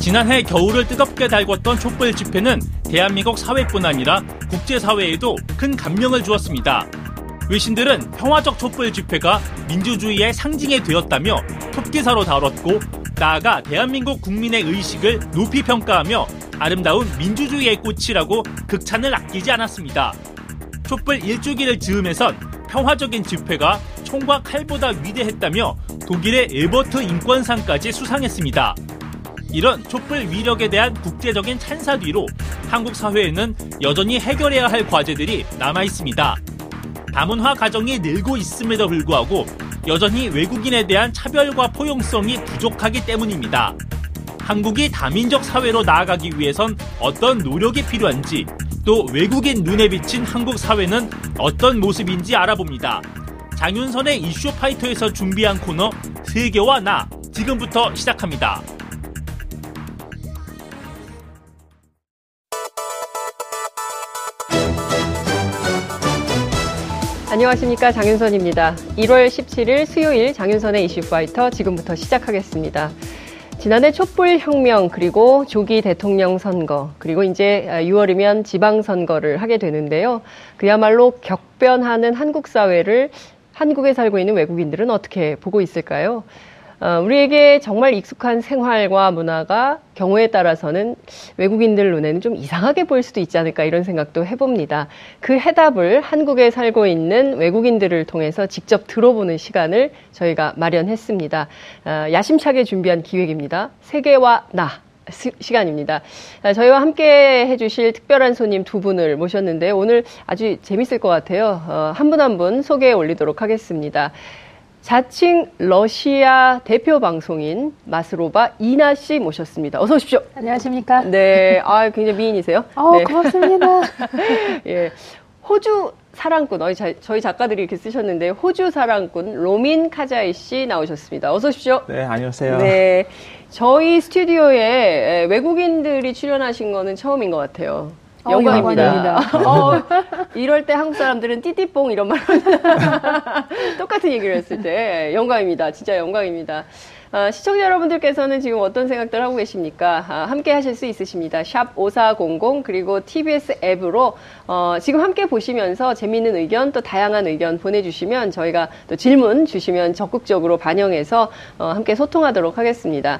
지난해 겨울을 뜨겁게 달궜던 촛불 집회는 대한민국 사회뿐 아니라 국제사회에도 큰 감명을 주었습니다. 외신들은 평화적 촛불 집회가 민주주의의 상징이 되었다며 톱기사로 다뤘고, 나아가 대한민국 국민의 의식을 높이 평가하며 아름다운 민주주의의 꽃이라고 극찬을 아끼지 않았습니다. 촛불 1주기를 즈음해선 평화적인 집회가 총과 칼보다 위대했다며 독일의 에버트 인권상까지 수상했습니다. 이런 촛불 위력에 대한 국제적인 찬사 뒤로 한국 사회에는 여전히 해결해야 할 과제들이 남아있습니다. 다문화 가정이 늘고 있음에도 불구하고 여전히 외국인에 대한 차별과 포용성이 부족하기 때문입니다. 한국이 다민족 사회로 나아가기 위해선 어떤 노력이 필요한지, 또 외국인 눈에 비친 한국 사회는 어떤 모습인지 알아봅니다. 장윤선의 이슈 파이터에서 준비한 코너 세계와 나, 지금부터 시작합니다. 안녕하십니까, 장윤선입니다. 1월 17일 수요일 장윤선의 이슈파이터 지금부터 시작하겠습니다. 지난해 촛불혁명, 그리고 조기 대통령 선거, 그리고 이제 6월이면 지방선거를 하게 되는데요. 그야말로 격변하는 한국 사회를 한국에 살고 있는 외국인들은 어떻게 보고 있을까요? 우리에게 정말 익숙한 생활과 문화가 경우에 따라서는 외국인들 눈에는 좀 이상하게 보일 수도 있지 않을까, 이런 생각도 해봅니다. 그 해답을 한국에 살고 있는 외국인들을 통해서 직접 들어보는 시간을 저희가 마련했습니다. 야심차게 준비한 기획입니다. 세계와 나 시간입니다. 저희와 함께 해주실 특별한 손님 두 분을 모셨는데 오늘 아주 재밌을 것 같아요. 한 분 한 분 소개해 올리도록 하겠습니다. 자칭 러시아 대표 방송인 마스로바 이나 씨 모셨습니다. 어서 오십시오. 안녕하십니까. 네, 굉장히 미인이세요. 네. 고맙습니다. 예, 호주 사랑꾼, 저희 작가들이 이렇게 쓰셨는데 호주 사랑꾼 로민 카자이 씨 나오셨습니다. 어서 오십시오. 네, 안녕하세요. 네, 저희 스튜디오에 외국인들이 출연하신 거는 처음인 것 같아요. 영광입니다. 이럴 때 한국 사람들은 띠띠뽕 이런 말 똑같은 얘기를 했을 때 영광입니다. 진짜 영광입니다. 시청자 여러분들께서는 지금 어떤 생각들 하고 계십니까? 함께 하실 수 있으십니다. 샵 5400 그리고 TBS 앱으로 지금 함께 보시면서 재미있는 의견, 또 다양한 의견 보내주시면 저희가 또 질문 주시면 적극적으로 반영해서 함께 소통하도록 하겠습니다.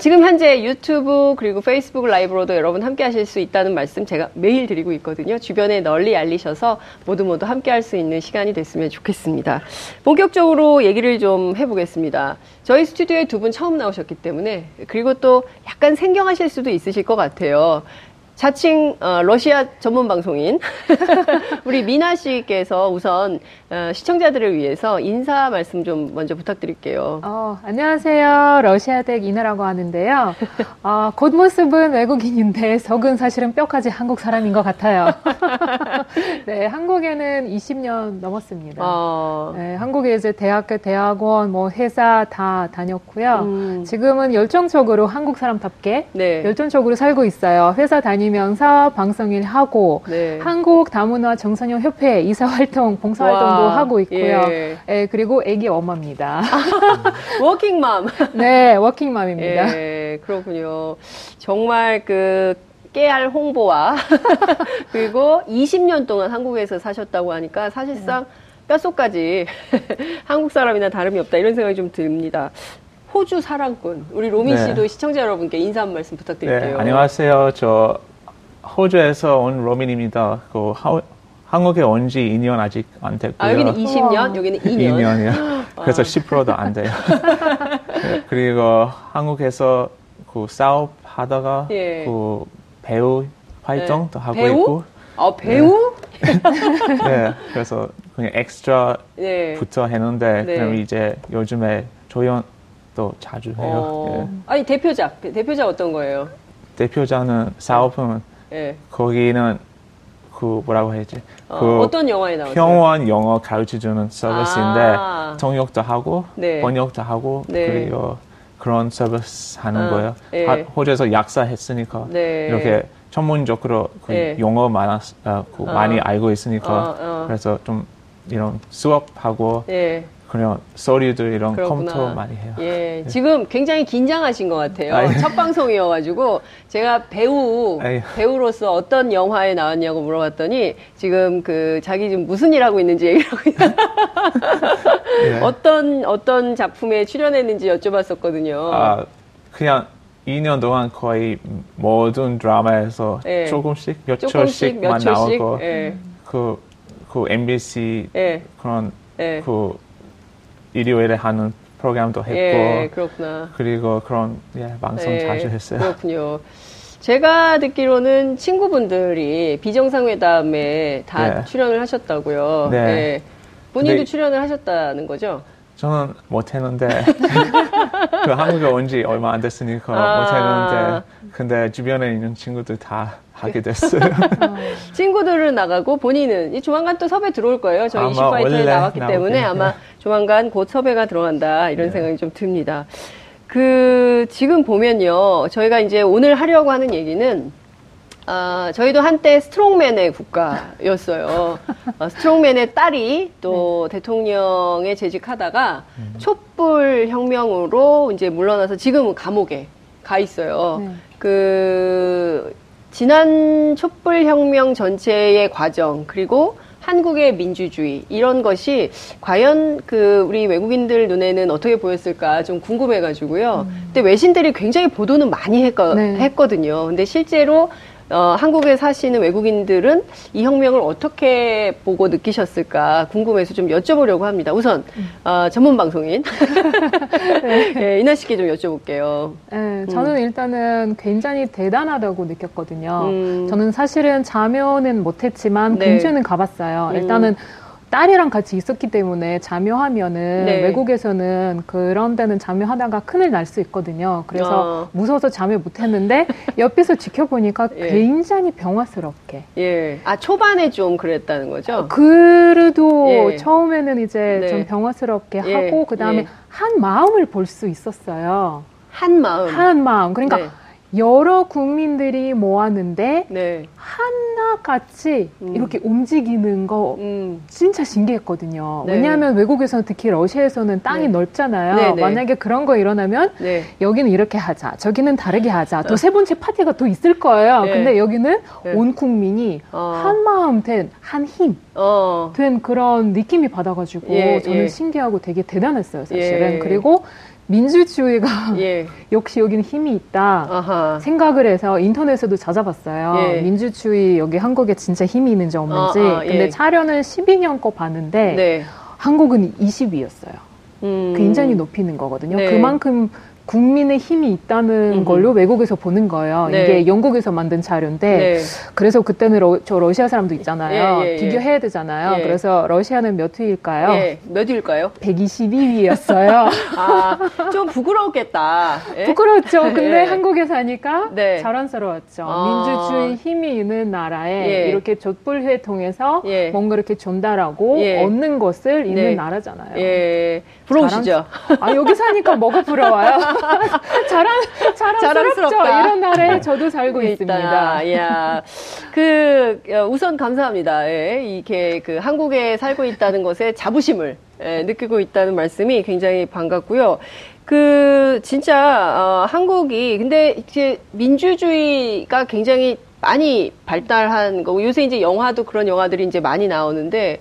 지금 현재 유튜브 그리고 페이스북 라이브로도 여러분 함께 하실 수 있다는 말씀 제가 매일 드리고 있거든요. 주변에 널리 알리셔서 모두 함께 할 수 있는 시간이 됐으면 좋겠습니다. 본격적으로 얘기를 좀 해보겠습니다. 저희 스튜디오에 두 분 처음 나오셨기 때문에, 그리고 또 약간 생경하실 수도 있으실 것 같아요. 자칭 러시아 전문 방송인 우리 미나 씨께서 우선 시청자들을 위해서 인사 말씀 좀 먼저 부탁드릴게요. 안녕하세요. 러시아댁 이나라고 하는데요. 겉모습은 외국인인데 속은 사실은 뼈까지 한국 사람인 것 같아요. 네, 한국에는 20년 넘었습니다. 네, 한국에 이제 대학교, 대학원, 회사 다 다녔고요. 지금은 열정적으로 한국 사람답게 열정적으로 살고 있어요. 회사 다니 면서 방송일 하고, 한국 다문화 정선영 협회 이사 활동, 봉사 활동도 하고 있고요. 예, 그리고 아기 엄마입니다. 워킹맘. 네, 워킹맘입니다. 예, 그렇군요. 정말 깨알 홍보와 그리고 20년 동안 한국에서 사셨다고 하니까 사실상 뼛속까지 한국 사람이나 다름이 없다, 이런 생각이 좀 듭니다. 호주 사랑꾼, 우리 로민 씨도 시청자 여러분께 인사 한 말씀 부탁드릴게요. 네, 안녕하세요. 저 호주에서 온 로민입니다. 한국에 온 지 2년 아직 안 됐고요. 여기는 20년, 여기는 2년. 2년이요. 그래서 10%도 안 돼요. 네, 그리고 한국에서 사업하다가 배우 활동도 하고 있고. 배우? 네, 그래서 그냥 엑스트라부터 했는데 그럼 이제 요즘에 또 자주 해요. 아니, 대표작 어떤 거예요? 대표작은 사업은 거기는 뭐라고 해야지? 어떤 영화에 나오죠? 평원 영어 가르쳐주는 서비스인데 통역도 하고 번역도 하고 그리고 그런 서비스 하는 거예요. 호주에서 약사 했으니까 이렇게 전문적으로 영어 많이 알고 있으니까 그래서 좀 이런 수업하고 그냥 소리도 이런 그렇구나. 컴퓨터 많이 해요. 예, 네. 지금 굉장히 긴장하신 것 같아요. 아유. 첫 방송이어가지고 제가 배우로서 어떤 영화에 나왔냐고 물어봤더니 지금 그 자기 지금 무슨 일 하고 있는지 얘기를 하고 있어요. 네. 어떤 작품에 출연했는지 여쭤봤었거든요. 아, 그냥 2년 동안 거의 모든 드라마에서 네. 조금씩 몇 초씩만 나오고 네. 그 MBC 네. 그런 네. 그 일요일에 하는 프로그램도 했고 예, 그렇구나. 그리고 그런 예, 방송 예, 자주 했어요. 그렇군요. 제가 듣기로는 친구분들이 비정상회담에 다 예. 출연을 하셨다고요. 네. 예. 본인도 네. 출연을 하셨다는 거죠? 저는 못했는데 그 한국에 온 지 얼마 안 됐으니까 못했는데 근데 주변에 있는 친구들 다 하게 됐어요. 친구들은 나가고 본인은 조만간 또 섭외 들어올 거예요. 저희 이슈파이터에 나왔기 때문에 아마 조만간 곧 섭외가 들어간다 이런 네. 생각이 좀 듭니다. 그 지금 보면요, 저희가 이제 오늘 하려고 하는 얘기는 저희도 한때 스트롱맨의 국가였어요. 스트롱맨의 딸이 또 네. 대통령에 재직하다가 촛불 혁명으로 이제 물러나서 지금 감옥에 가 있어요. 네. 그 지난 촛불 혁명 전체의 과정 그리고 한국의 민주주의 이런 것이 과연 그 우리 외국인들 눈에는 어떻게 보였을까 좀 궁금해가지고요. 근데 외신들이 굉장히 보도는 많이 했거든요. 근데 실제로 한국에 사시는 외국인들은 이 혁명을 어떻게 보고 느끼셨을까 궁금해서 좀 여쭤보려고 합니다. 우선 전문 방송인 네. 네, 이나 씨께 좀 여쭤볼게요. 네, 저는 일단은 굉장히 대단하다고 느꼈거든요. 저는 사실은 자묘는 못했지만 네. 근처는 가봤어요. 일단은 딸이랑 같이 있었기 때문에 자묘하면은 네. 외국에서는 그런 데는 자묘하다가 큰일 날 수 있거든요. 그래서 무서워서 자묘 못했는데 옆에서 지켜보니까 예. 굉장히 병화스럽게. 예. 아 초반에 좀 그랬다는 거죠? 그래도 예. 처음에는 이제 네. 좀 병화스럽게 예. 하고 그 다음에 예. 한 마음을 볼 수 있었어요. 한 마음. 한 마음. 그러니까. 네. 여러 국민들이 모았는데 네. 하나같이 이렇게 움직이는 거 진짜 신기했거든요. 네. 왜냐하면 외국에서는 특히 러시아에서는 땅이 네. 넓잖아요. 네, 네. 만약에 그런 거 일어나면 네. 여기는 이렇게 하자, 저기는 다르게 하자. 또 세 번째 파티가 또 있을 거예요. 네. 근데 여기는 네. 온 국민이 한 마음 된, 한 힘 된 그런 느낌이 받아가지고 예, 저는 예. 신기하고 되게 대단했어요, 사실은. 예. 그리고 민주주의가 예. 역시 여기는 힘이 있다 아하. 생각을 해서 인터넷에도 찾아봤어요. 예. 민주주의 여기 한국에 진짜 힘이 있는지 없는지. 근데 예. 차려는 12년 거 봤는데 네. 한국은 20이었어요. 굉장히 높이는 거거든요. 네. 그만큼 국민의 힘이 있다는 걸로 외국에서 보는 거예요. 네. 이게 영국에서 만든 자료인데 네. 그래서 그때는 저 러시아 사람도 있잖아요. 예, 예, 예. 비교해야 되잖아요. 예. 그래서 러시아는 몇 위일까요? 예. 몇 위일까요? 122위였어요. 아, 좀 부끄러웠겠다. 예? 부끄러웠죠. 근데 예. 한국에 사니까 네. 자랑스러웠죠. 민주주의 힘이 있는 나라에 예. 이렇게 촛불회 통해서 예. 뭔가 이렇게 전달하고 예. 얻는 것을 네. 있는 나라잖아요. 예. 부러우시죠? 아, 여기 사니까 뭐가 부러워요? 자랑스럽다. 이런 나라에 저도 살고 있습니다. 야, 우선 감사합니다. 예, 이렇게 한국에 살고 있다는 것에 자부심을 예, 느끼고 있다는 말씀이 굉장히 반갑고요. 진짜 한국이 근데 이제 민주주의가 굉장히 많이 발달한 거고 요새 이제 영화도 그런 영화들이 이제 많이 나오는데.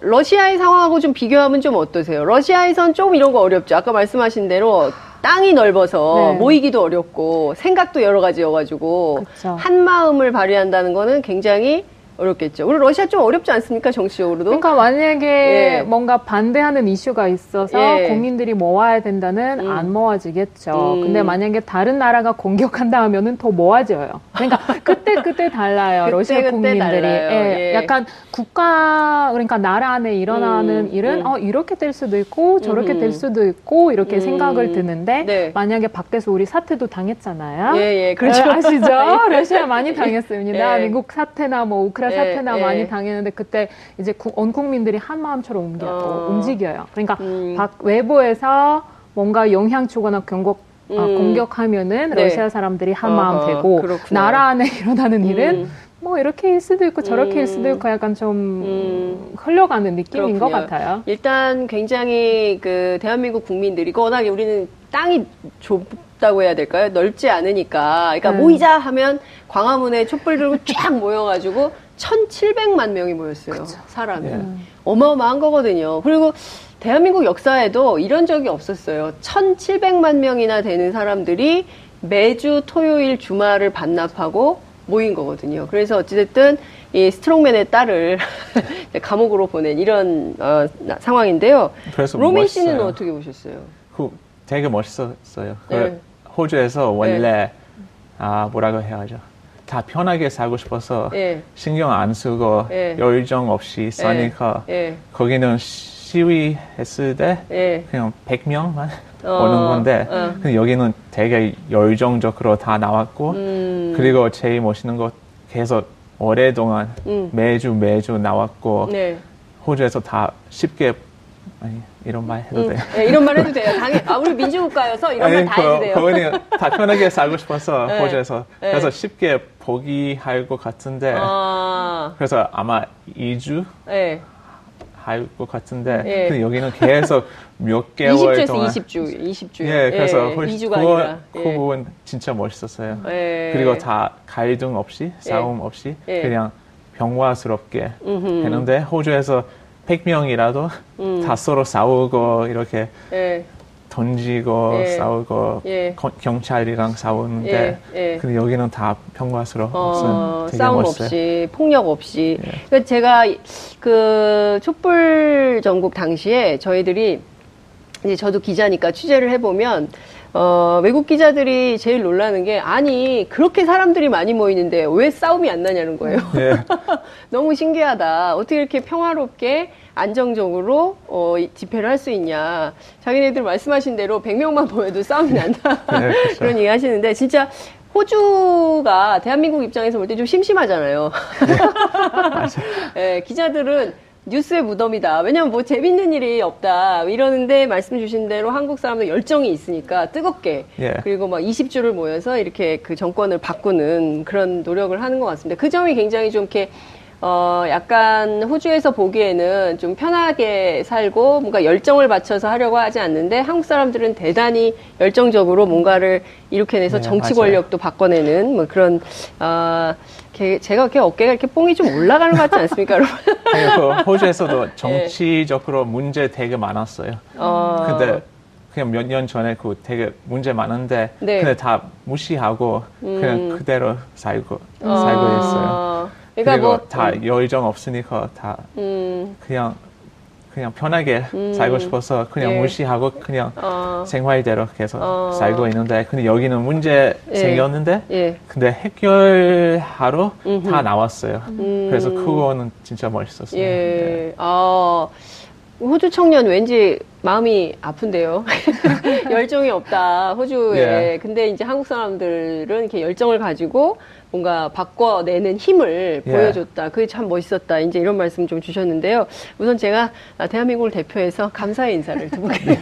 러시아의 상황하고 좀 비교하면 좀 어떠세요? 러시아에선 좀 이런 거 어렵죠. 아까 말씀하신 대로 땅이 넓어서 네. 모이기도 어렵고 생각도 여러 가지여가지고 그쵸. 한 마음을 발휘한다는 거는 굉장히 어렵겠죠. 우리 러시아 좀 어렵지 않습니까? 정치적으로도. 그러니까 만약에 예. 뭔가 반대하는 이슈가 있어서 예. 국민들이 모아야 된다는 안 모아지겠죠. 근데 만약에 다른 나라가 공격한다 하면은 더 모아져요. 그러니까 그때 달라요. 러시아 국민들이 예. 예. 약간 국가 그러니까 나라 안에 일어나는 일은 이렇게 될 수도 있고 저렇게 될 수도 있고 이렇게 생각을 드는데 네. 만약에 밖에서 우리 사태도 당했잖아요. 예, 예. 그렇죠. 아시죠? 러시아 많이 당했습니다. 예. 미국 사태나 뭐 우크라 사태나 예. 많이 당했는데 그때 이제 온 국민들이 한 마음처럼 움직여요. 그러니까 외부에서 뭔가 영향 주거나 공격하면은 러시아 네. 사람들이 한 마음 되고 그렇구나. 나라 안에 일어나는 일은 뭐 이렇게일 수도 있고 저렇게일 수도 있고 약간 좀 흘러가는 느낌인 것 같아요. 일단 굉장히 그 대한민국 국민들이 워낙에 우리는 땅이 좁다고 해야 될까요? 넓지 않으니까. 그러니까 모이자 하면 광화문에 촛불 들고 쫙 모여가지고 1,700만 명이 모였어요. 그쵸. 사람이. 어마어마한 거거든요. 그리고 대한민국 역사에도 이런 적이 없었어요. 1,700만 명이나 되는 사람들이 매주 토요일 주말을 반납하고 모인 거거든요. 그래서 어찌됐든 이 스트롱맨의 딸을 감옥으로 보낸 이런 상황인데요. 로민 씨는 어떻게 보셨어요? 되게 멋있었어요. 네. 호주에서 원래 뭐라고 해야죠? 다 편하게 살고 싶어서 신경 안 쓰고 열정 없이 사니까 거기는 시위했을 때 그냥 100명만 오는 건데 근데 여기는 되게 열정적으로 다 나왔고 그리고 제일 멋있는 거 계속 오랫동안 매주 나왔고 호주에서 다 쉽게 이런 말 해도 돼요. 네, 이런 말 해도 돼요. 당연히. 우리 민주국가여서 이런 말 다 해도 돼요. 거기는 다 편하게 살고 싶어서 호주에서. 네. 그래서 쉽게 포기할 것 같은데. 그래서 아마 2주 할 것 같은데. 근데 여기는 계속 몇 개월 20주에서 동안. 20주. 예, 그래서 2주가 아니라. 그 부분 진짜 멋있었어요. 그리고 다 갈등 없이, 싸움 없이 그냥 평화스럽게 되는데 호주에서 100명이라도 다 서로 싸우고 이렇게 던지고 싸우고 경찰이랑 싸우는데 근데 여기는 다 평화스러워서 되게 싸움 멋있어요. 없이 폭력 없이 그러니까 제가 그 촛불 전국 당시에 저희들이 이제 저도 기자니까 취재를 해보면 외국 기자들이 제일 놀라는 게 아니 그렇게 사람들이 많이 모이는데 왜 싸움이 안 나냐는 거예요. 너무 신기하다. 어떻게 이렇게 평화롭게 안정적으로 집회를 할 수 있냐. 자기네들 말씀하신 대로 100명만 모여도 싸움이 난다. 그런 얘기 하시는데 진짜 호주가 대한민국 입장에서 볼 때 좀 심심하잖아요. 기자들은 뉴스의 무덤이다. 왜냐면 뭐 재밌는 일이 없다. 이러는데 말씀 주신 대로 한국 사람들 열정이 있으니까 뜨겁게. 그리고 막 20주를 모여서 이렇게 그 정권을 바꾸는 그런 노력을 하는 것 같습니다. 그 점이 굉장히 좀 이렇게, 약간 호주에서 보기에는 좀 편하게 살고 뭔가 열정을 바쳐서 하려고 하지 않는데 한국 사람들은 대단히 열정적으로 뭔가를 일으켜내서 정치 권력도 바꿔내는 뭐 그런, 제가 이렇게 어깨가 이렇게 뽕이 좀 올라가는 것 같지 않습니까, 여러분? 호주에서도 정치적으로 문제 되게 많았어요. 근데 그냥 몇 년 전에 그 되게 문제 많은데, 근데 다 무시하고 그냥 그대로 살고 있어요. 그러니까 그리고 다 열정 없으니까 다 그냥 편하게 살고 싶어서 그냥 무시하고 그냥 생활대로 계속 살고 있는데 근데 여기는 문제 생겼는데 근데 해결하러 다 나왔어요. 그래서 그거는 진짜 멋있었어요. 호주 청년 왠지 마음이 아픈데요. 열정이 없다 호주에. 근데 이제 한국 사람들은 이렇게 열정을 가지고 뭔가 바꿔내는 힘을 보여줬다. 그게 참 멋있었다. 이제 이런 말씀 좀 주셨는데요. 우선 제가 대한민국을 대표해서 감사의 인사를 두 분께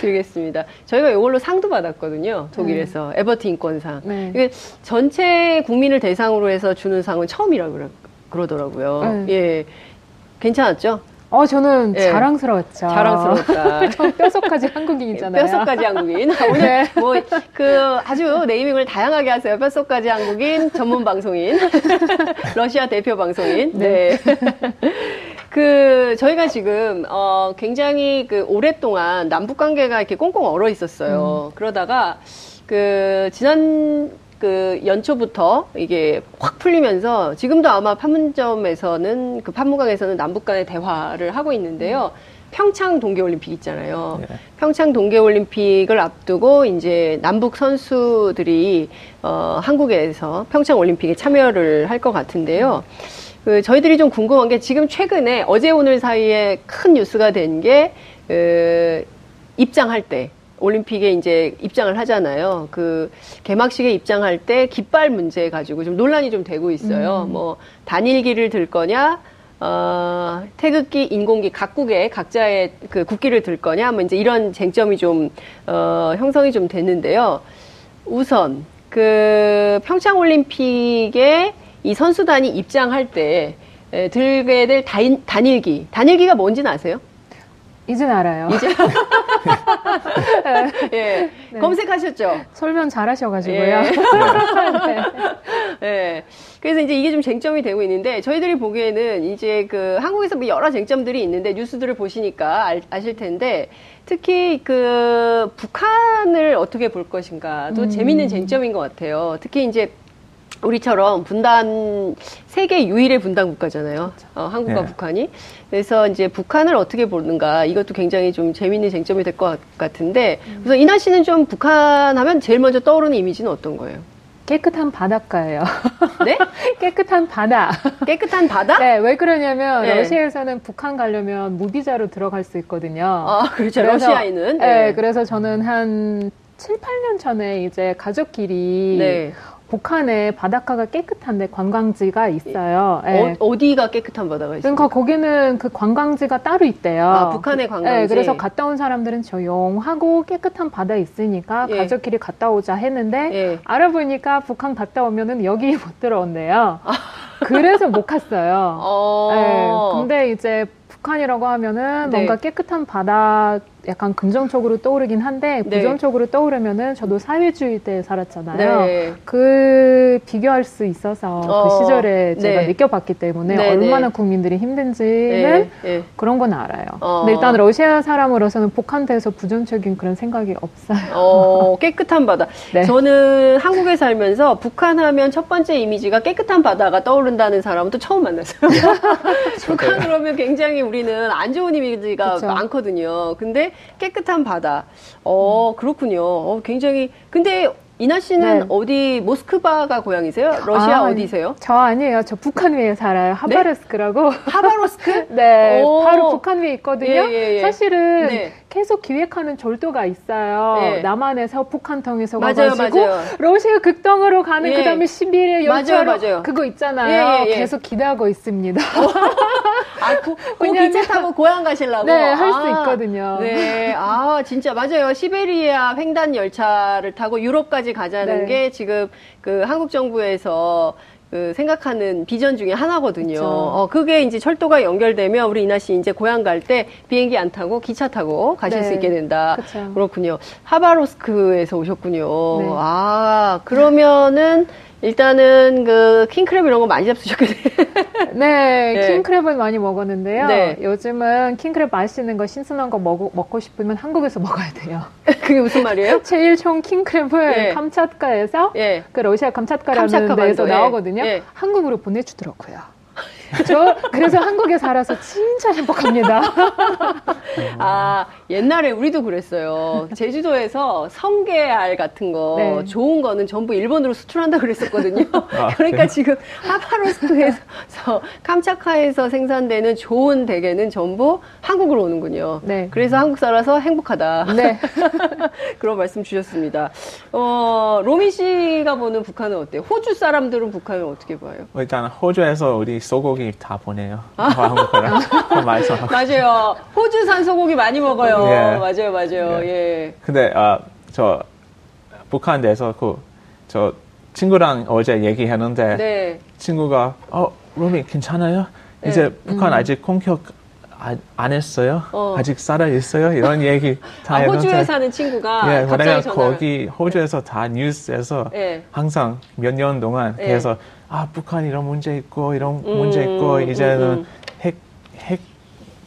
드리겠습니다. 저희가 이걸로 상도 받았거든요. 독일에서 에버트 인권상. 이게 전체 국민을 대상으로 해서 주는 상은 처음이라고 그러더라고요. 괜찮았죠? 저는 자랑스러웠죠. 자랑스러웠다. 저 뼛속까지 한국인이잖아요. 뼛속까지 한국인. 오늘 뭐 아주 네이밍을 다양하게 하세요. 뼛속까지 한국인 전문 방송인, 러시아 대표 방송인. 저희가 지금 굉장히 오랫동안 남북 관계가 이렇게 꽁꽁 얼어 있었어요. 그러다가 지난 연초부터 이게 확 풀리면서 지금도 아마 판문점에서는 판문강에서는 남북 간의 대화를 하고 있는데요. 평창 동계올림픽 있잖아요. 평창 동계올림픽을 앞두고 이제 남북 선수들이 한국에서 평창 올림픽에 참여를 할 것 같은데요. 저희들이 좀 궁금한 게 지금 최근에 어제 오늘 사이에 큰 뉴스가 된 게 입장할 때 올림픽에 이제 입장을 하잖아요. 개막식에 입장할 때 깃발 문제 가지고 좀 논란이 좀 되고 있어요. 뭐, 단일기를 들 거냐, 태극기, 인공기, 각국의 각자의 국기를 들 거냐, 뭐 이제 이런 쟁점이 좀, 형성이 좀 됐는데요. 우선, 평창올림픽에 이 선수단이 입장할 때 들게 될 단일기가 뭔지는 아세요? 이젠 알아요. 이제? 예. 네. 검색하셨죠? 설명 잘 하셔가지고요. 예. 네. 예. 그래서 이제 이게 좀 쟁점이 되고 있는데, 저희들이 보기에는 이제 그 한국에서 뭐 여러 쟁점들이 있는데, 뉴스들을 보시니까 아실 텐데, 특히 그 북한을 어떻게 볼 것인가도 재밌는 쟁점인 것 같아요. 특히 이제 우리처럼 분단, 세계 유일의 분단 국가잖아요. 한국과 네. 북한이. 그래서 이제 북한을 어떻게 보는가, 이것도 굉장히 좀 재미있는 쟁점이 될 것 같은데, 그래서 이나 씨는 좀 북한 하면 제일 먼저 떠오르는 이미지는 어떤 거예요? 깨끗한 바닷가예요. 네? 깨끗한 바다. 깨끗한 바다? 네, 왜 그러냐면, 네. 러시아에서는 북한 가려면 무비자로 들어갈 수 있거든요. 아, 그렇죠. 러시아인은. 네. 네, 그래서 저는 한 7, 8년 전에 이제 가족끼리. 네. 북한에 바닷가가 깨끗한데 관광지가 있어요. 네. 어디가 깨끗한 바다가 있어요? 그러니까 거기는 그 관광지가 따로 있대요. 아, 북한의 관광지. 네, 그래서 갔다 온 사람들은 조용하고 깨끗한 바다 있으니까 예. 가족끼리 갔다 오자 했는데 예. 알아보니까 북한 갔다 오면은 여기 못 들어온대요. 아. 그래서 못 갔어요. 네, 근데 이제 북한이라고 하면은 네. 뭔가 깨끗한 바다 약간 긍정적으로 떠오르긴 한데 네. 부정적으로 떠오르면은 저도 사회주의 때 살았잖아요. 네. 그 비교할 수 있어서 그 시절에 제가 네. 느껴봤기 때문에 네. 얼마나 국민들이 힘든지는 네. 그런 건 알아요. 근데 일단 러시아 사람으로서는 북한 대해서 부정적인 그런 생각이 없어요. 깨끗한 바다. 네. 저는 한국에 살면서 북한 하면 첫 번째 이미지가 깨끗한 바다가 떠오른다는 사람도 처음 만났어요. 북한 그러면 굉장히 우리는 안 좋은 이미지가 그쵸. 많거든요. 근데 깨끗한 바다. 그렇군요. 굉장히. 근데 이나 씨는 네. 어디 모스크바가 고향이세요? 러시아 어디세요? 저 아니에요. 저 북한 위에 살아요. 하바롭스크라고. 네? 하바롭스크? 네. 바로 북한 위에 있거든요. 예. 사실은 네. 계속 기획하는 절도가 있어요. 네. 남한에서 북한 통해서 가가지고 러시아 극동으로 가는 예. 그다음에 시베리아 열차로 그거 있잖아요. 예. 계속 기대하고 있습니다. 그 기차 타고 고향 가시려고? 네, 할 수 있거든요. 네, 진짜 맞아요. 시베리아 횡단 열차를 타고 유럽까지 가자는 네. 게 지금 그 한국 정부에서 그 생각하는 비전 중에 하나거든요. 그렇죠. 그게 이제 철도가 연결되면 우리 이나 씨 이제 고향 갈 때 비행기 안 타고 기차 타고 가실 네. 수 있게 된다. 그렇죠. 그렇군요. 하바롭스크에서 오셨군요. 네. 그러면은 일단은 그 킹크랩 이런 거 많이 잡수셨겠네요. 네, 네. 킹크랩은 많이 먹었는데요. 네. 요즘은 킹크랩 맛있는 거 신선한 거 먹고 싶으면 한국에서 먹어야 돼요. 그게 무슨 말이에요? 제일 좋은 킹크랩을 네. 캄차트카에서 네. 그 러시아 캄차트카라는 데에서 네. 나오거든요. 네. 한국으로 보내주더라고요. 그래서 한국에 살아서 진짜 행복합니다. 옛날에 우리도 그랬어요. 제주도에서 성게알 같은 거 네. 좋은 거는 전부 일본으로 수출한다 그랬었거든요. 그러니까 지금 하바롭스크에서 캄차카에서 생산되는 좋은 대게는 전부 한국으로 오는군요. 네. 그래서 한국 살아서 행복하다. 네. 그런 말씀 주셨습니다. 로민 씨가 보는 북한은 어때요? 호주 사람들은 북한을 어떻게 봐요? 일단 호주에서 우리 소고기 다 보내요. 맞아요. 호주산 소고기 많이 먹어요. 예. 맞아요. 예. 근데 저 북한 대해서 저 친구랑 어제 얘기했는데 네. 친구가 로민 괜찮아요? 네. 이제 북한 아직 공격 안 했어요? 아직 살아 있어요? 이런 얘기 다 했는데 호주에 사는 친구가 예, 갑자기 전화를 거기 호주에서 다 뉴스에서 네. 항상 몇 년 동안 네. 그래서 북한 이런 문제 있고 이런 문제 있고 이제는 핵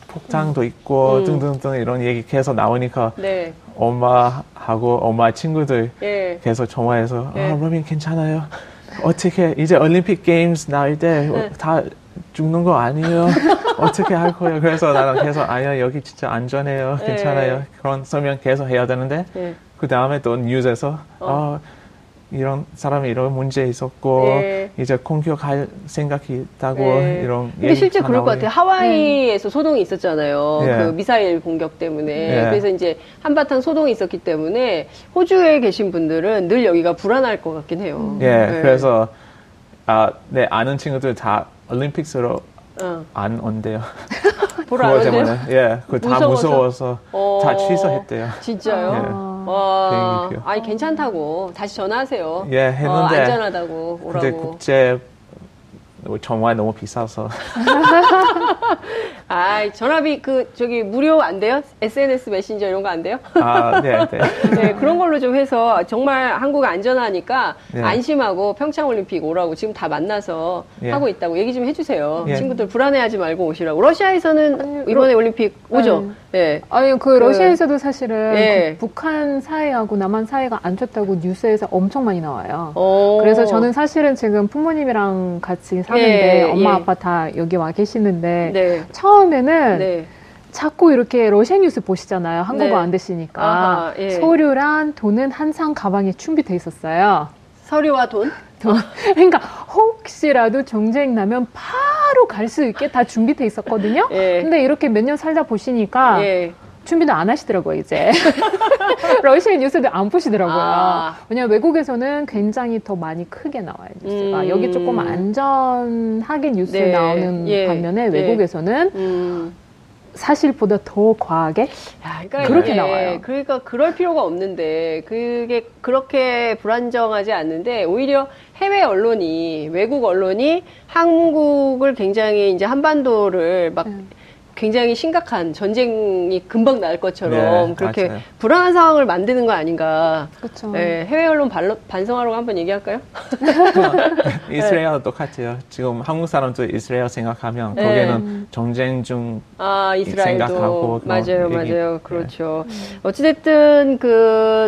폭탄도 있고 등등등 이런 얘기 계속 나오니까 네. 엄마하고 엄마 친구들 네. 계속 전화해서 로민 괜찮아요? 어떻게 이제 올림픽 게임스 나올 때 다 죽는 거 아니에요? 어떻게 할 거예요? 그래서 나는 계속 아니야 여기 진짜 안전해요. 괜찮아요. 네. 그런 설명 계속 해야 되는데 네. 그 다음에 또 뉴스에서 이런 사람이 이런 문제 있었고 네. 이제 공격할 생각이 있다고 네. 이런. 근데 실제 그럴 것 같아요. 하와이에서 소동이 있었잖아요. 네. 그 미사일 공격 때문에 네. 그래서 이제 한바탕 소동이 있었기 때문에 호주에 계신 분들은 늘 여기가 불안할 것 같긴 해요. 네. 그래서 네 아는 친구들 다 올림픽으로 안 온대요. 보러 안 온대요? 예, 그거 다 무서워서 다 취소했대요. 진짜요? 예. 괜찮다고 다시 전화하세요. 예, 했는데 안전하다고 오라고. 근데 국제 전화에 너무 비싸서. 아, 전화비 무료 안 돼요? SNS 메신저 이런 거 안 돼요? 아, 네, 네. 네, 그런 걸로 좀 해서 정말 한국 안전하니까 네. 안심하고 평창 올림픽 오라고 지금 다 만나서 네. 하고 있다고 얘기 좀 해주세요. 네. 친구들 불안해하지 말고 오시라고. 러시아에서는 이번에 올림픽 오죠? 네. 아니, 러시아에서도 사실은 네. 북한 사회하고 남한 사회가 안 좋다고 뉴스에서 엄청 많이 나와요. 그래서 저는 사실은 지금 부모님이랑 같이 사는데 예, 엄마 예. 아빠 다 여기 와 계시는데 네. 처음에는 네. 자꾸 이렇게 러시아 뉴스 보시잖아요. 한국어 네. 안 되시니까 아하, 예. 서류랑 돈은 항상 가방에 준비돼 있었어요. 서류와 돈? 그러니까 혹시라도 전쟁 나면 바로 갈 수 있게 다 준비돼 있었거든요. 예. 근데 이렇게 몇 년 살다 보시니까 예. 준비도 안 하시더라고요, 이제. 러시아 뉴스도 안 보시더라고요. 아. 왜냐면 외국에서는 굉장히 더 많이 크게 나와요, 뉴스가. 여기 조금 안전하게 뉴스 네. 나오는 예. 반면에 외국에서는 사실보다 더 과하게 그렇게 나와요. 그러니까 그럴 필요가 없는데 그게 그렇게 불안정하지 않는데 오히려 해외 언론이, 외국 언론이 한국을 굉장히 이제 한반도를 막 굉장히 심각한 전쟁이 금방 날 것처럼 네, 그렇게 맞아요. 불안한 상황을 만드는 거 아닌가. 그렇죠. 네, 해외 언론 반성하라고 한번 얘기할까요? 이스라엘도 네. 똑같아요. 지금 한국 사람도 이스라엘 생각하면 네. 거기는 전쟁 중 이스라엘도 생각하고 맞아요, 맞아요. 그렇죠. 네. 어찌됐든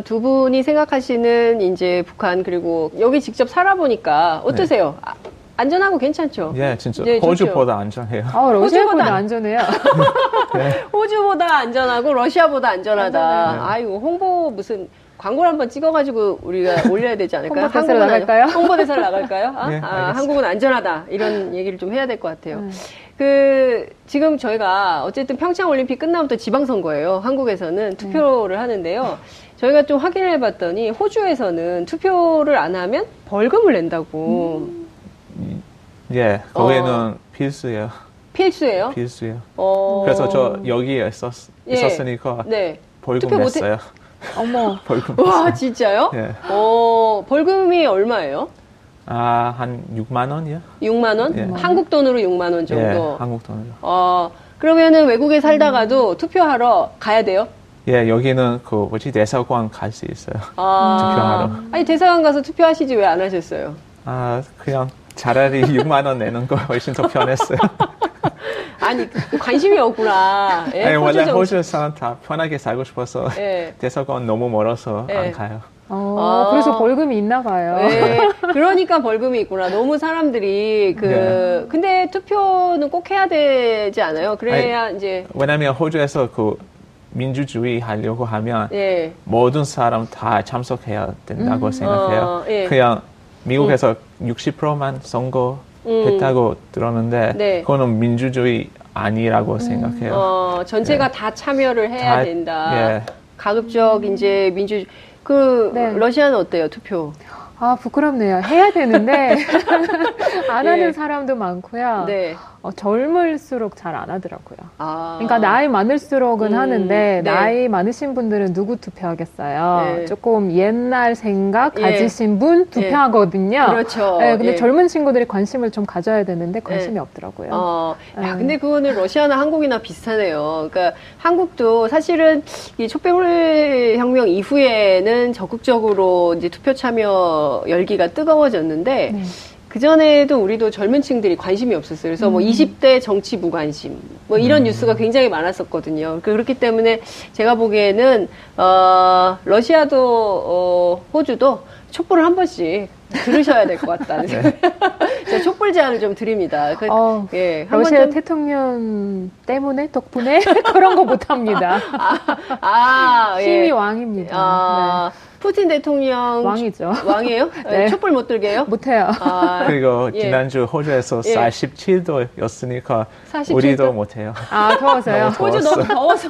두 분이 생각하시는 이제 북한 그리고 여기 직접 살아보니까 어떠세요? 네. 안전하고 괜찮죠? 예, 진짜. 예, 호주보다 안전해요. 러시아보다 안전해요. 네. 호주보다 안전하고 러시아보다 안전하다. 네. 아이고, 홍보 광고를 한번 찍어가지고 우리가 올려야 되지 않을까요? 홍보대사로 나갈까요? 홍보대사로 나갈까요? 아? 네, 한국은 안전하다. 이런 얘기를 좀 해야 될 것 같아요. 지금 저희가 어쨌든 평창올림픽 끝나면 또 지방선거예요. 한국에서는 투표를 하는데요. 저희가 좀 확인을 해봤더니 호주에서는 투표를 안 하면 벌금을 낸다고. 예, 거기는 필수예요. 필수예요? 필수예요. 그래서 저 여기에 있었으니까 네. 벌금 냈어요. 어머. 벌금. 와, 진짜요? 예. 벌금이 얼마예요? 아, 한 6만 원이요? 6만 원? 예. 한국 돈으로 6만 원 정도. 예, 한국 돈으로. 그러면은 외국에 살다가도 투표하러 가야 돼요? 예, 여기는 대사관 갈 수 있어요. 투표하러. 아니, 대사관 가서 투표하시지 왜 안 하셨어요? 아, 그냥 차라리 6만 원 내는 거 훨씬 더 편했어요. 아니, 관심이 없구나. 예, 아니, 원래 호주 사람 다 편하게 살고 싶어서 예. 대사관 너무 멀어서 예. 안 가요. 그래서 벌금이 있나 봐요. 네, 그러니까 벌금이 있구나. 너무 사람들이 네. 근데 투표는 꼭 해야 되지 않아요? 그래야 아니, 이제. 왜냐면 호주에서 민주주의 하려고 하면 예. 모든 사람 다 참석해야 된다고 생각해요. 예. 그냥 미국에서 60%만 선거했다고 들었는데 네. 그거는 민주주의 아니라고 생각해요. 전체가 예. 다 참여를 해야 된다. 예. 가급적 이제 민주주의. 네. 러시아는 어때요? 투표. 아, 부끄럽네요. 해야 되는데 안 하는 예. 사람도 많고요. 네. 젊을수록 잘 안 하더라고요. 그러니까 나이 많을수록은 하는데 네. 나이 많으신 분들은 누구 투표하겠어요? 네. 조금 옛날 생각 가지신 예. 분 투표하거든요. 예. 그렇죠. 네, 근데 예. 젊은 친구들이 관심을 좀 가져야 되는데 관심이 예. 없더라고요. 야, 근데 그거는 러시아나 한국이나 비슷하네요. 그러니까 한국도 사실은 이 촛불혁명 이후에는 적극적으로 이제 투표 참여 열기가 뜨거워졌는데. 네. 그전에도 우리도 젊은 층들이 관심이 없었어요. 그래서 20대 정치 무관심, 이런 뉴스가 굉장히 많았었거든요. 그렇기 때문에 제가 보기에는, 러시아도, 호주도 촛불을 한 번씩 들으셔야 될 것 같다. 네. 제가 촛불 제안을 좀 드립니다. 예, 러시아 대통령 덕분에 그런 거 못 합니다. 힘이 예. 왕입니다. 네. 푸틴 대통령 왕이죠. 왕이에요? 네. 촛불 못 들게요? 못해요. 그리고 지난주 호주에서 예. 47도였으니까 47도? 우리도 못해요. 더워서요? 호주 너무 더워서.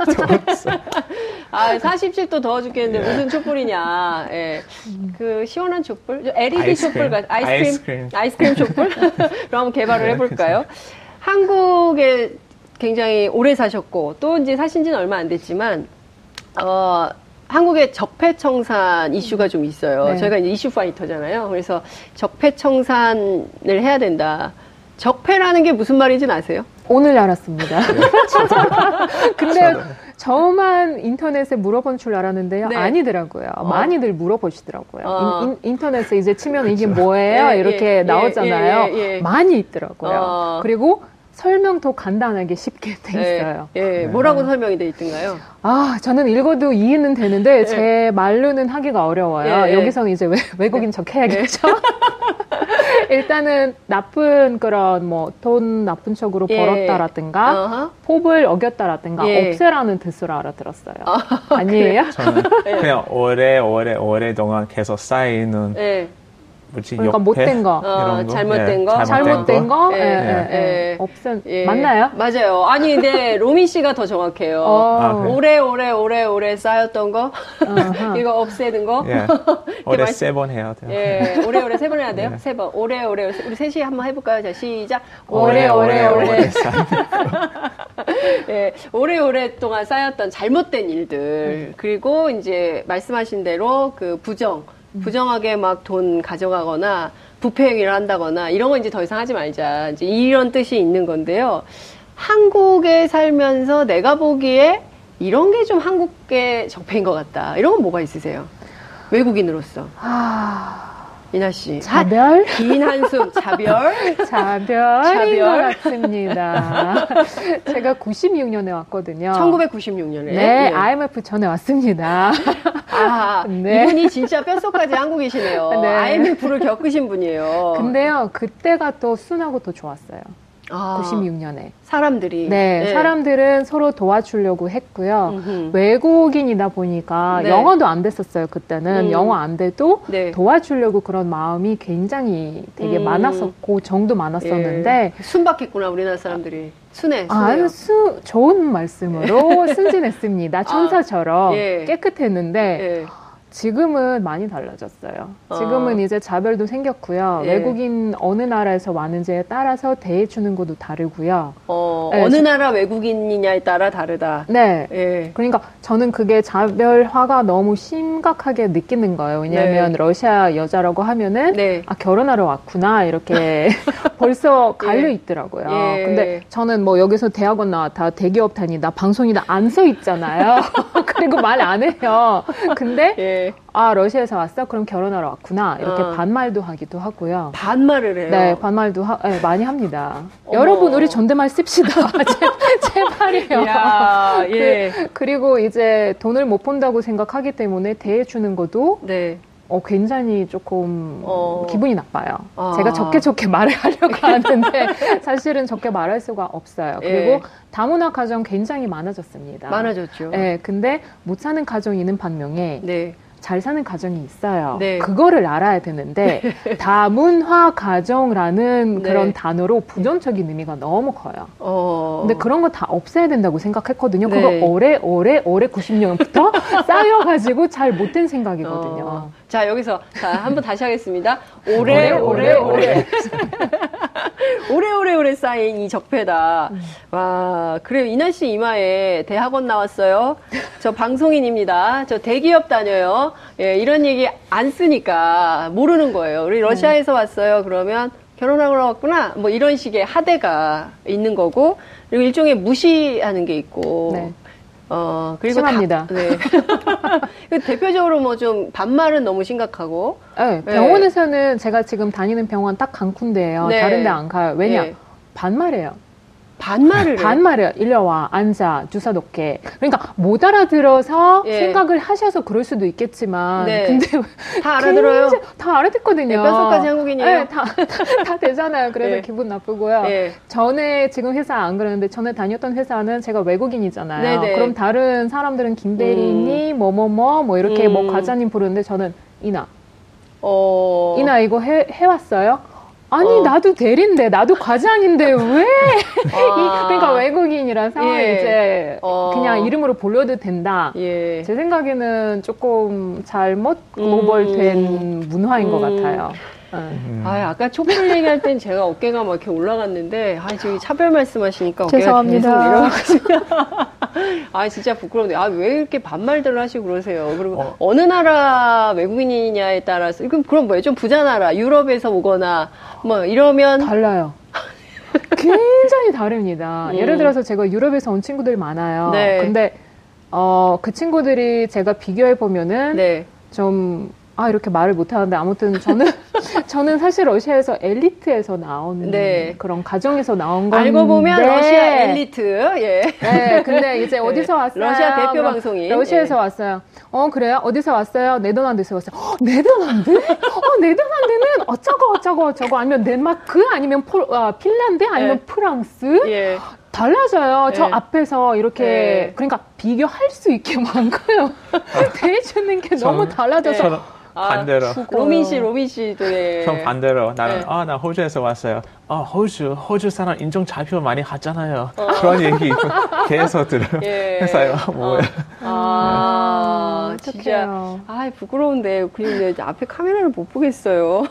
47도 더워 죽겠는데 예. 무슨 촛불이냐. 예. 시원한 촛불? LED 촛불 같은 아이스크림 촛불? 그럼 개발을 해볼까요? 한국에 굉장히 오래 사셨고 또 이제 사신 지는 얼마 안 됐지만 한국에 적폐청산 이슈가 좀 있어요. 네. 저희가 이제 이슈 파이터잖아요. 그래서 적폐청산을 해야 된다. 적폐라는 게 무슨 말인지는 아세요? 오늘 알았습니다. 진짜. 근데 저만 인터넷에 물어본 줄 알았는데요. 네. 아니더라고요. 많이들 물어보시더라고요. 인터넷에 이제 치면 그렇죠. 이게 뭐예요? 이렇게 나오잖아요. 많이 있더라고요. 그리고 설명도 간단하게 쉽게 돼 있어요. 뭐라고 설명이 돼 있던가요? 아, 저는 읽어도 이해는 되는데 제 말로는 하기가 어려워요. 여기서는 이제 외국인 척 해야겠죠? 일단은 나쁜 그런 뭐 돈 나쁜 쪽으로 벌었다라든가 법을 어겼다라든가 없애라는 뜻으로 알아들었어요. 아니에요? 저는 그냥 오래동안 계속 쌓이는 그러니까 못된 거, 잘못된 거, 맞나요? 맞아요. 아니 근데 로민 씨가 더 정확해요. 오래 쌓였던 거, 이거 없애는 거. 오래 세 번 해야 돼요. 오래 세 번 해야 돼요. 세 번, 오래 우리 셋이 한번 해볼까요? 자 시작. 오래. 오래 동안 쌓였던 잘못된 일들 그리고 이제 말씀하신 대로 그 부정하게 막 돈 가져가거나 부패행위를 한다거나 이런 건 이제 더 이상 하지 말자. 이제 이런 뜻이 있는 건데요. 한국에 살면서 내가 보기에 이런 게 좀 한국의 적폐인 것 같다. 이런 건 뭐가 있으세요? 외국인으로서. 이나 씨. 자별? 긴 한숨. 자별인 것 같습니다. 제가 96년에 왔거든요. 1996년에? 네, IMF 전에 왔습니다. 이분이 진짜 뼛속까지 한국이시네요. IMF를 겪으신 분이에요. 근데요, 그때가 또 순하고 또 좋았어요. 96년에. 사람들이. 사람들은 서로 도와주려고 했고요. 외국인이다 보니까 영어도 안 됐었어요, 그때는. 영어 안 돼도 도와주려고 그런 마음이 굉장히 되게 많았었고, 정도 많았었는데. 순박했구나, 우리나라 사람들이. 순해. 좋은 말씀으로 순진했습니다. 천사처럼 깨끗했는데. 지금은 많이 달라졌어요. 지금은 이제 자별도 생겼고요. 외국인 어느 나라에서 왔는지에 따라서 대해주는 것도 다르고요. 어느 나라 외국인이냐에 따라 다르다. 그러니까 저는 그게 자별화가 너무 심각하게 느끼는 거예요. 왜냐하면 러시아 여자라고 하면은 아, 결혼하러 왔구나 이렇게 벌써 갈려 있더라고요. 근데 저는 뭐 여기서 대학원 나왔다, 대기업 다니다, 방송이다 안 써 있잖아요. 그리고 말 안 해요. 근데 아, 러시아에서 왔어? 그럼 결혼하러 왔구나. 이렇게 반말도 하기도 하고요. 반말을 해요? 네, 반말도 많이 합니다. 여러분, 우리 존댓말 씁시다. 제발이요. 그리고 이제 돈을 못 번다고 생각하기 때문에 대해주는 것도 굉장히 조금 기분이 나빠요. 제가 적게 말하려고 하는데 사실은 적게 말할 수가 없어요. 그리고 다문화 가정 굉장히 많아졌습니다. 많아졌죠. 근데 못 사는 가정이 있는 반면에 잘 사는 가정이 있어요. 그거를 알아야 되는데 다문화 가정이라는 그런 단어로 부정적인 의미가 너무 커요. 근데 그런 거 다 없애야 된다고 생각했거든요. 그거 오래 90년부터 쌓여가지고 잘 못된 생각이거든요. 자 여기서 한번 다시 하겠습니다. 오래. 오래 쌓인 이 적폐다. 와, 그래요. 이나 씨 이마에 대학원 나왔어요. 저 방송인입니다. 저 대기업 다녀요. 이런 얘기 안 쓰니까 모르는 거예요. 우리 러시아에서 왔어요. 그러면 결혼하러 왔구나. 뭐 이런 식의 하대가 있는 거고, 그리고 일종의 무시하는 게 있고. 그리고 심합니다. 대표적으로 뭐 좀 반말은 너무 심각하고. 병원에서는 제가 지금 다니는 병원 딱 한 군데예요. 다른 데 안 가요. 왜냐? 반말해요. 반말을 일러와, 앉아, 주사 놓게. 그러니까 못 알아들어서 생각을 하셔서 그럴 수도 있겠지만. 근데 다 알아들어요? 다 알아듣거든요. 뼛속까지 한국인이에요? 다 되잖아요. 그래서 기분 나쁘고요. 전에 지금 회사 안 그러는데 전에 다녔던 회사는 제가 외국인이잖아요. 그럼 다른 사람들은 김대리님, 뭐 이렇게 뭐 과장님 부르는데 저는 이나. 이나 이거 해왔어요? 아니 나도 대리인데 나도 과장인데 왜? 그러니까 외국인이라서 이제 그냥 이름으로 불러도 된다. 제 생각에는 조금 잘못 글로벌된 문화인 것 같아요. 아까 촛불 얘기할 땐 제가 어깨가 막 이렇게 올라갔는데 지금 차별 말씀하시니까 어깨가 죄송합니다. 계속 내려가시네요. 진짜 부끄러운데 왜 이렇게 반말들을 하시고 그러세요? 그리고 어느 나라 외국인이냐에 따라서 그럼 뭐예요? 좀 부자 나라 유럽에서 오거나 뭐 이러면 달라요. 굉장히 다릅니다. 예를 들어서 제가 유럽에서 온 친구들 많아요. 네. 근데 그 친구들이 제가 비교해 보면은 네. 좀 이렇게 말을 못 하는데 아무튼 저는 사실 러시아에서 엘리트에서 나온 네. 그런 가정에서 나온 건데 알고 보면 러시아 엘리트 예. 네, 근데 이제 어디서 네. 왔어요? 러시아 대표 방송인 러시아에서 예. 왔어요. 그래요? 어디서 왔어요? 네덜란드에서 왔어요. 네덜란드? 네덜란드는 어쩌고 아니면 덴마크 아니면 핀란드 아니면 예. 프랑스? 예. 달라져요. 예. 저 앞에서 이렇게 예. 그러니까 비교할 수 있게 많고요. 대해주는 게 너무 달라져서. 예. 반대로. 로민 씨도. 예. 전 반대로. 나는, 예. 나 호주에서 왔어요. 호주 사람 인종차별 많이 하잖아요. 그런 얘기 계속 들어요. 예. 회사요. 뭐예요. 진짜. 부끄러운데. 근데 앞에 카메라를 못 보겠어요.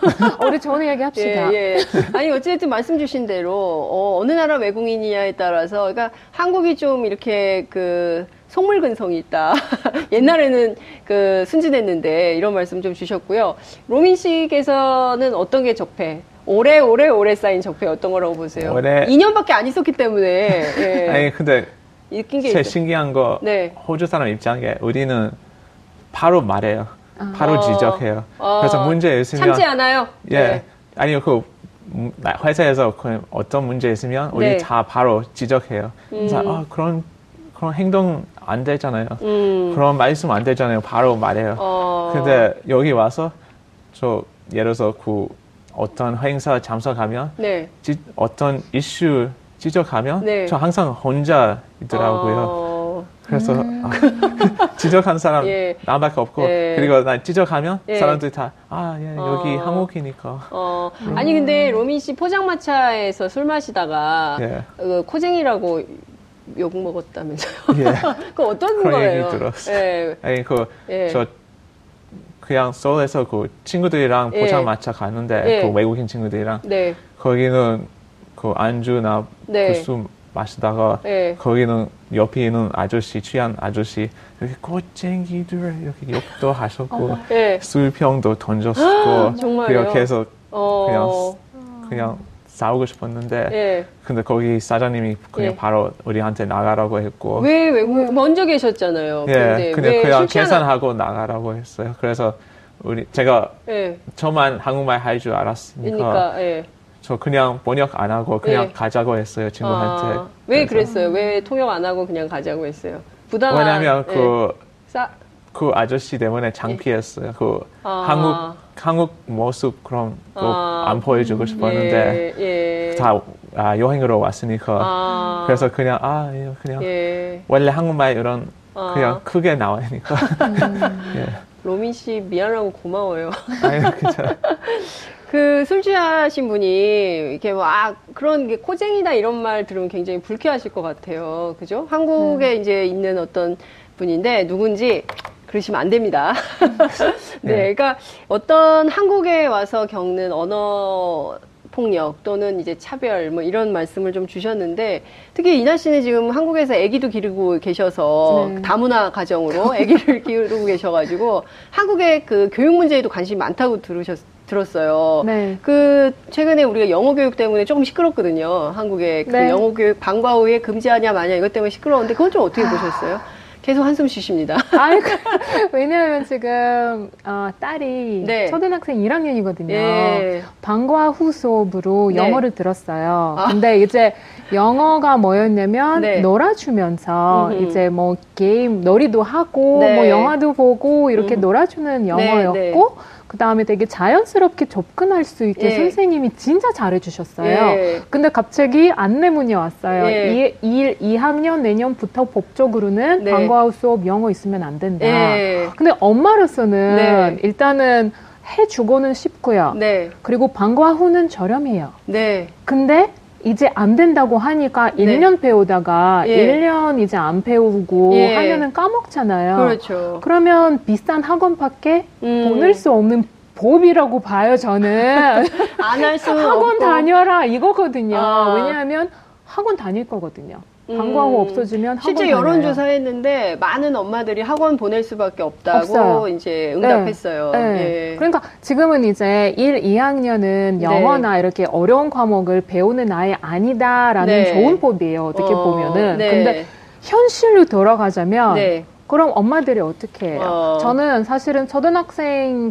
우리 좋은 이야기 합시다. 예, 예. 아니, 어쨌든 말씀 주신 대로, 어느 나라 외국인이냐에 따라서, 그러니까 한국이 좀 이렇게 속물근성이 있다. 옛날에는 순진했는데 이런 말씀 좀 주셨고요. 로민 씨께서는 어떤 게 적폐? 오래 쌓인 적폐 어떤 거라고 보세요? 2년밖에 안 있었기 때문에. 예. 아니 근데 제일 신기한 거 네. 호주 사람 입장에 우리는 바로 말해요. 바로 지적해요. 그래서 문제 있으면 참지 않아요. 예. 네. 아니요 회사에서 어떤 문제 있으면 우리 네. 다 바로 지적해요. 그래서 그런 행동 안 되잖아요. 그런 말씀 안 되잖아요. 바로 말해요. 근데 여기 와서 저 예를 들어서 어떤 행사 참석하면 네. 어떤 이슈 지적하면 네. 저 항상 혼자 있더라고요. 그래서 지적한 사람 예. 나밖에 없고 예. 그리고 난 지적하면 예. 사람들이 다 예, 여기 한국이니까. 아니 근데 로민 씨 포장마차에서 술 마시다가 예. 코쟁이라고 욕 먹었다면서요? 예. 그 어떤 그런 거예요? 얘기 들었어요. 예. 아니 저 그냥 서울에서 친구들이랑 포장마차 예. 가는데 예. 외국인 친구들이랑 네. 거기는 안주나 네. 술 마시다가 예. 거기는 옆에 있는 취한 아저씨 이렇게 꼬챙이들 이렇게 욕도 하셨고 예. 술병도 던졌고 정말요? 계속 그냥 싸우고 싶었는데 예. 근데 거기 사장님이 그냥 예. 바로 우리한테 나가라고 했고 먼저 계셨잖아요. 예. 근데 그냥 계산하고 나가라고 했어요. 그래서 제가 예. 저만 한국말 할 줄 알았으니까 예. 저 그냥 번역 안 하고 그냥 예. 가자고 했어요. 친구한테. 왜 그랬어요? 왜 통역 안 하고 그냥 가자고 했어요? 부담한 왜냐면 예. 그 아저씨 때문에 창피했어요. 한국 모습 그런 거 안 보여주고 싶었는데 예, 예. 다 여행으로 왔으니까 그래서 그냥 그냥 예. 원래 한국말 이런 그냥 크게 나오니까 예. 로민 씨 미안하고 고마워요. 아유 그쵸. 술 취하신 분이 이렇게 그런 게 코쟁이다 이런 말 들으면 굉장히 불쾌하실 것 같아요. 그죠? 한국에 이제 있는 어떤 분인데 누군지. 그러시면 안 됩니다. 네, 그러니까 어떤 한국에 와서 겪는 언어 폭력 또는 이제 차별 이런 말씀을 좀 주셨는데 특히 이나 씨는 지금 한국에서 아기도 기르고 계셔서 네. 다문화 가정으로 아기를 기르고 계셔가지고 한국의 교육 문제에도 관심이 많다고 들었어요. 네. 최근에 우리가 영어 교육 때문에 조금 시끄럽거든요. 한국의 네. 영어 교육 방과 후에 금지하냐 마냐 이것 때문에 시끄러운데 그건 좀 어떻게 보셨어요? 계속 한숨 쉬십니다. 왜냐하면 지금 딸이 네. 초등학생 1학년이거든요. 예. 방과 후 수업으로 네. 영어를 들었어요. 근데 이제 영어가 뭐였냐면 네. 놀아주면서 이제 게임 놀이도 하고 네. 영화도 보고 이렇게 놀아주는 영어였고 네. 그 다음에 되게 자연스럽게 접근할 수 있게 예. 선생님이 진짜 잘해주셨어요. 예. 근데 갑자기 안내문이 왔어요. 예. 2학년 내년부터 법적으로는 네. 방과 후 수업 영어 있으면 안 된다. 예. 근데 엄마로서는 네. 일단은 해주고는 싶고요. 네. 그리고 방과 후는 저렴해요. 네. 근데 이제 안 된다고 하니까 1년 네. 배우다가 예. 1년 이제 안 배우고 예. 하면은 까먹잖아요. 그렇죠. 그러면 비싼 학원밖에 보낼 수 없는 법이라고 봐요, 저는. 안 할 수 학원 없고. 다녀라 이거거든요. 왜냐하면 학원 다닐 거거든요. 방과후 없어지면 학원 실제 여론조사했는데 많은 엄마들이 학원 보낼 수밖에 없다고 이제 응답했어요. 네. 네. 예. 그러니까 지금은 이제 1, 2학년은 영어나 네. 이렇게 어려운 과목을 배우는 아이 아니다라는 네. 좋은 법이에요. 어떻게 보면은. 네. 근데 현실로 돌아가자면 네. 그럼 엄마들이 어떻게 해요? 저는 사실은 초등학생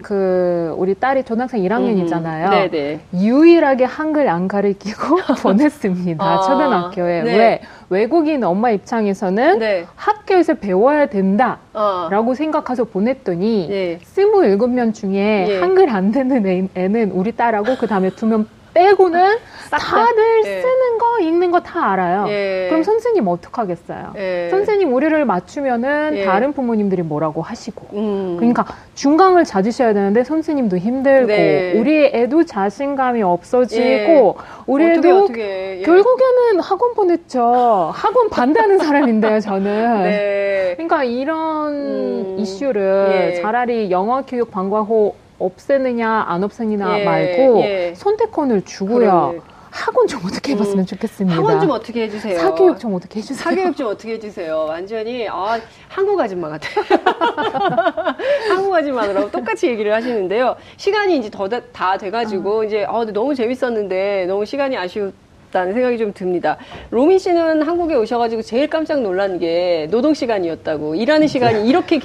우리 딸이 초등학생 1학년이잖아요. 네네. 유일하게 한글 안 가르치고 보냈습니다. 초등학교에. 네. 왜? 외국인 엄마 입장에서는 네. 학교에서 배워야 된다라고 생각해서 보냈더니 네. 27명 중에 네. 한글 안 되는 애는 우리 딸하고 그 다음에 2명 빼고는 다들 네. 쓰는 거, 읽는 거 다 알아요. 예. 그럼 선생님 어떡하겠어요? 예. 선생님 우리를 맞추면은 예. 다른 부모님들이 뭐라고 하시고. 그러니까 중간을 찾으셔야 되는데 선생님도 힘들고 네. 우리 애도 자신감이 없어지고 예. 우리 애도 어떻게. 예. 결국에는 학원 보냈죠. 학원 반대하는 사람인데요, 저는. 네. 그러니까 이런 이슈를 예. 차라리 영어 교육 방과후 없애느냐 안 없애느냐 예, 말고 예. 선택권을 주고요. 그러네. 학원 좀 어떻게 해봤으면 좋겠습니다. 학원 좀 어떻게 해주세요. 사교육 좀 어떻게 해주세요. 사교육 좀 어떻게 해주세요. 완전히 한국 아줌마 같아요. 한국 아줌마들하고 똑같이 얘기를 하시는데요. 시간이 이제 다 돼가지고 이제 너무 재밌었는데 너무 시간이 아쉬웠다는 생각이 좀 듭니다. 로민 씨는 한국에 오셔가지고 제일 깜짝 놀란 게 노동 시간이었다고 일하는 시간이 이렇게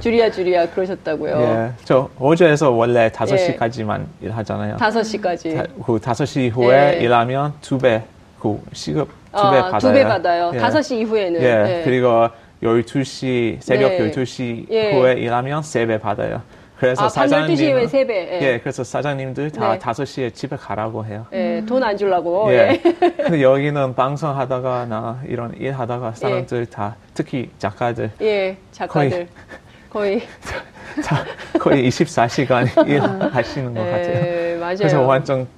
줄이야 그러셨다고요. 예, 저 어제에서 원래 5시까지만 예. 일하잖아요. 5시까지. 그 5시 후에 예. 일하면 2배, 그 시급 2배 받아요. 2배 받아요. 예. 5시 이후에는. 예, 예. 그리고 12시, 새벽 네. 12시 예. 후에 일하면 3배 받아요. 그래서 사장님 12시에 3배. 예. 예, 그래서 사장님들 다 네. 5시에 집에 가라고 해요. 예, 돈 안 주려고. 예. 근데 여기는 방송하다가 나 이런 일 하다가 사람들 예. 다 특히 작가들. 예, 작가들. 거의 24시간 일하시는 것 예, 같아요. 맞아요. 그래서 완전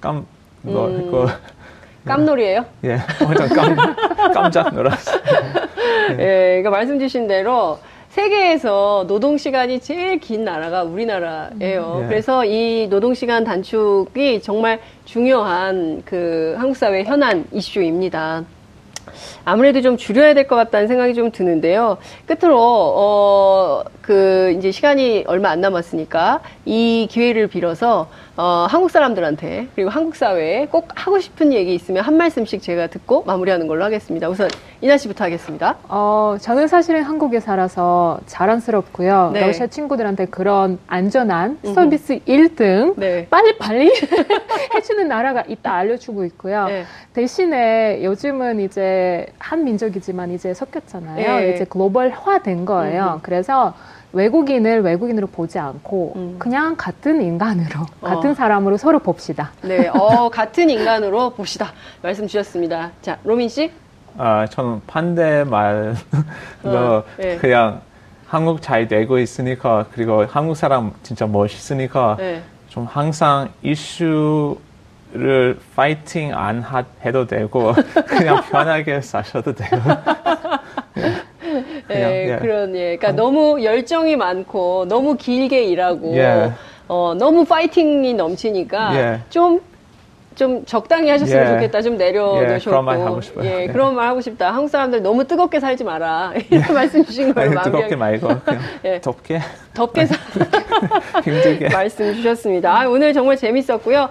깜놀이에요? 예, 완전 깜짝 놀랐어요. 예, 그러니까 말씀 주신 대로 세계에서 노동시간이 제일 긴 나라가 우리나라예요. 예. 그래서 이 노동시간 단축이 정말 중요한 그 한국 사회의 현안 이슈입니다. 아무래도 좀 줄여야 될 것 같다는 생각이 좀 드는데요. 끝으로, 이제 시간이 얼마 안 남았으니까 이 기회를 빌어서, 한국 사람들한테, 그리고 한국 사회에 꼭 하고 싶은 얘기 있으면 한 말씀씩 제가 듣고 마무리하는 걸로 하겠습니다. 우선, 이나 씨부터 하겠습니다. 저는 사실은 한국에 살아서 자랑스럽고요. 네. 러시아 친구들한테 그런 안전한 서비스 1등, 네. 빨리빨리 해주는 나라가 있다 알려주고 있고요. 네. 대신에 요즘은 이제 한 민족이지만 이제 섞였잖아요. 네. 이제 글로벌화된 거예요. 그래서 외국인을 외국인으로 보지 않고 그냥 같은 인간으로, 같은 사람으로 서로 봅시다. 네, 같은 인간으로 봅시다. 말씀 주셨습니다. 자, 로민 씨. 저는 반대 말로 네. 그냥 한국 잘 되고 있으니까 그리고 한국 사람 진짜 멋있으니까 네. 좀 항상 이슈를 파이팅 안 해도 되고 그냥 편하게 사셔도 돼요. 예, 그런 예. 그러니까 너무 열정이 많고 너무 길게 일하고 예. 너무 파이팅이 넘치니까 예. 좀 적당히 하셨으면 예. 좋겠다. 좀 내려놓으셨고. 예, 그런 말 하고 싶어요. 예, 예, 그런 말 하고 싶다. 한국 사람들 너무 뜨겁게 살지 마라. 이런 예. 말씀 주신 거예요. 뜨겁게 말고 그냥 예. 덥게 힘들게 말씀 주셨습니다. 오늘 정말 재밌었고요.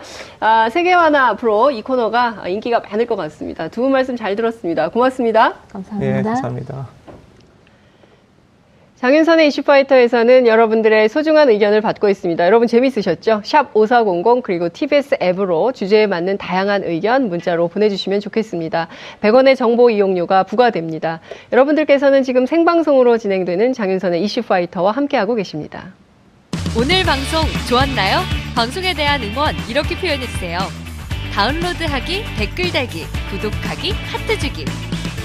세계화나 앞으로 이 코너가 인기가 많을 것 같습니다. 두 분 말씀 잘 들었습니다. 고맙습니다. 감사합니다. 예, 감사합니다. 장윤선의 이슈파이터에서는 여러분들의 소중한 의견을 받고 있습니다. 여러분 재미있으셨죠? 샵 5400 그리고 TBS 앱으로 주제에 맞는 다양한 의견 문자로 보내주시면 좋겠습니다. 100원의 정보 이용료가 부과됩니다. 여러분들께서는 지금 생방송으로 진행되는 장윤선의 이슈파이터와 함께하고 계십니다. 오늘 방송 좋았나요? 방송에 대한 응원 이렇게 표현해주세요. 다운로드하기, 댓글 달기, 구독하기, 하트 주기.